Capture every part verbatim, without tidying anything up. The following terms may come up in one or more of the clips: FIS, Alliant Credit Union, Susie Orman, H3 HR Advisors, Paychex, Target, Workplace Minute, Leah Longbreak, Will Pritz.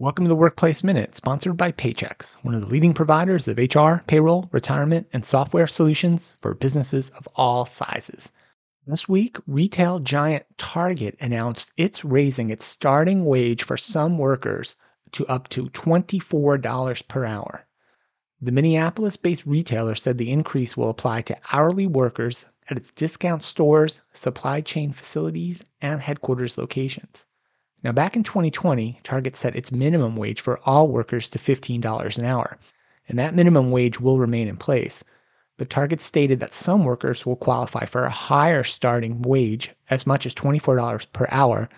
Welcome to the Workplace Minute, sponsored by Paychex, one of the leading providers of H R, payroll, retirement, and software solutions for businesses of all sizes. This week, retail giant Target announced it's raising its starting wage for some workers to up to twenty-four dollars per hour. The Minneapolis-based retailer said the increase will apply to hourly workers at its discount stores, supply chain facilities, and headquarters locations. Now, back in twenty twenty, Target set its minimum wage for all workers to fifteen dollars an hour, and that minimum wage will remain in place. But Target stated that some workers will qualify for a higher starting wage, as much as twenty-four dollars per hour,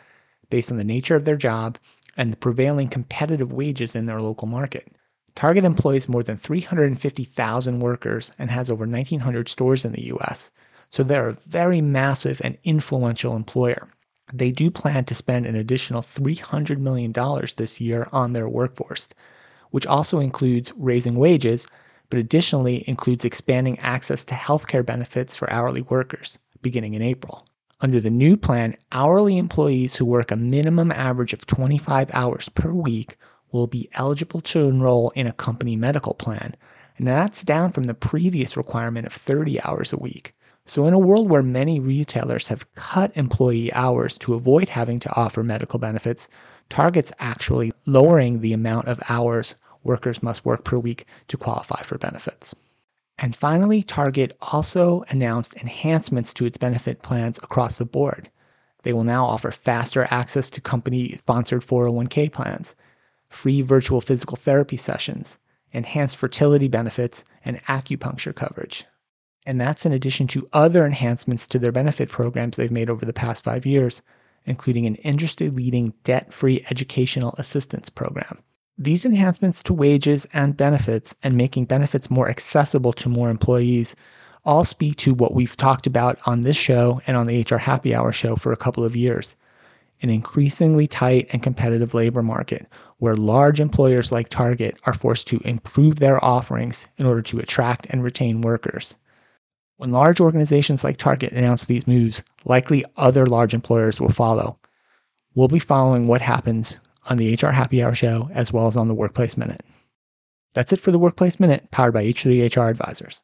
based on the nature of their job and the prevailing competitive wages in their local market. Target employs more than three hundred fifty thousand workers and has over nineteen hundred stores in the U S, so they're a very massive and influential employer. They do plan to spend an additional three hundred million dollars this year on their workforce, which also includes raising wages, but additionally includes expanding access to healthcare benefits for hourly workers, beginning in April. Under the new plan, hourly employees who work a minimum average of twenty-five hours per week will be eligible to enroll in a company medical plan. And that's down from the previous requirement of thirty hours a week. So in a world where many retailers have cut employee hours to avoid having to offer medical benefits, Target's actually lowering the amount of hours workers must work per week to qualify for benefits. And finally, Target also announced enhancements to its benefit plans across the board. They will now offer faster access to company-sponsored four oh one k plans, free virtual physical therapy sessions, enhanced fertility benefits, and acupuncture coverage. And that's in addition to other enhancements to their benefit programs they've made over the past five years, including an industry-leading debt-free educational assistance program. These enhancements to wages and benefits and making benefits more accessible to more employees all speak to what we've talked about on this show and on the H R Happy Hour show for a couple of years, an increasingly tight and competitive labor market where large employers like Target are forced to improve their offerings in order to attract and retain workers. When large organizations like Target announce these moves, likely other large employers will follow. We'll be following what happens on the H R Happy Hour show, as well as on the Workplace Minute. That's it for the Workplace Minute, powered by H three H R Advisors.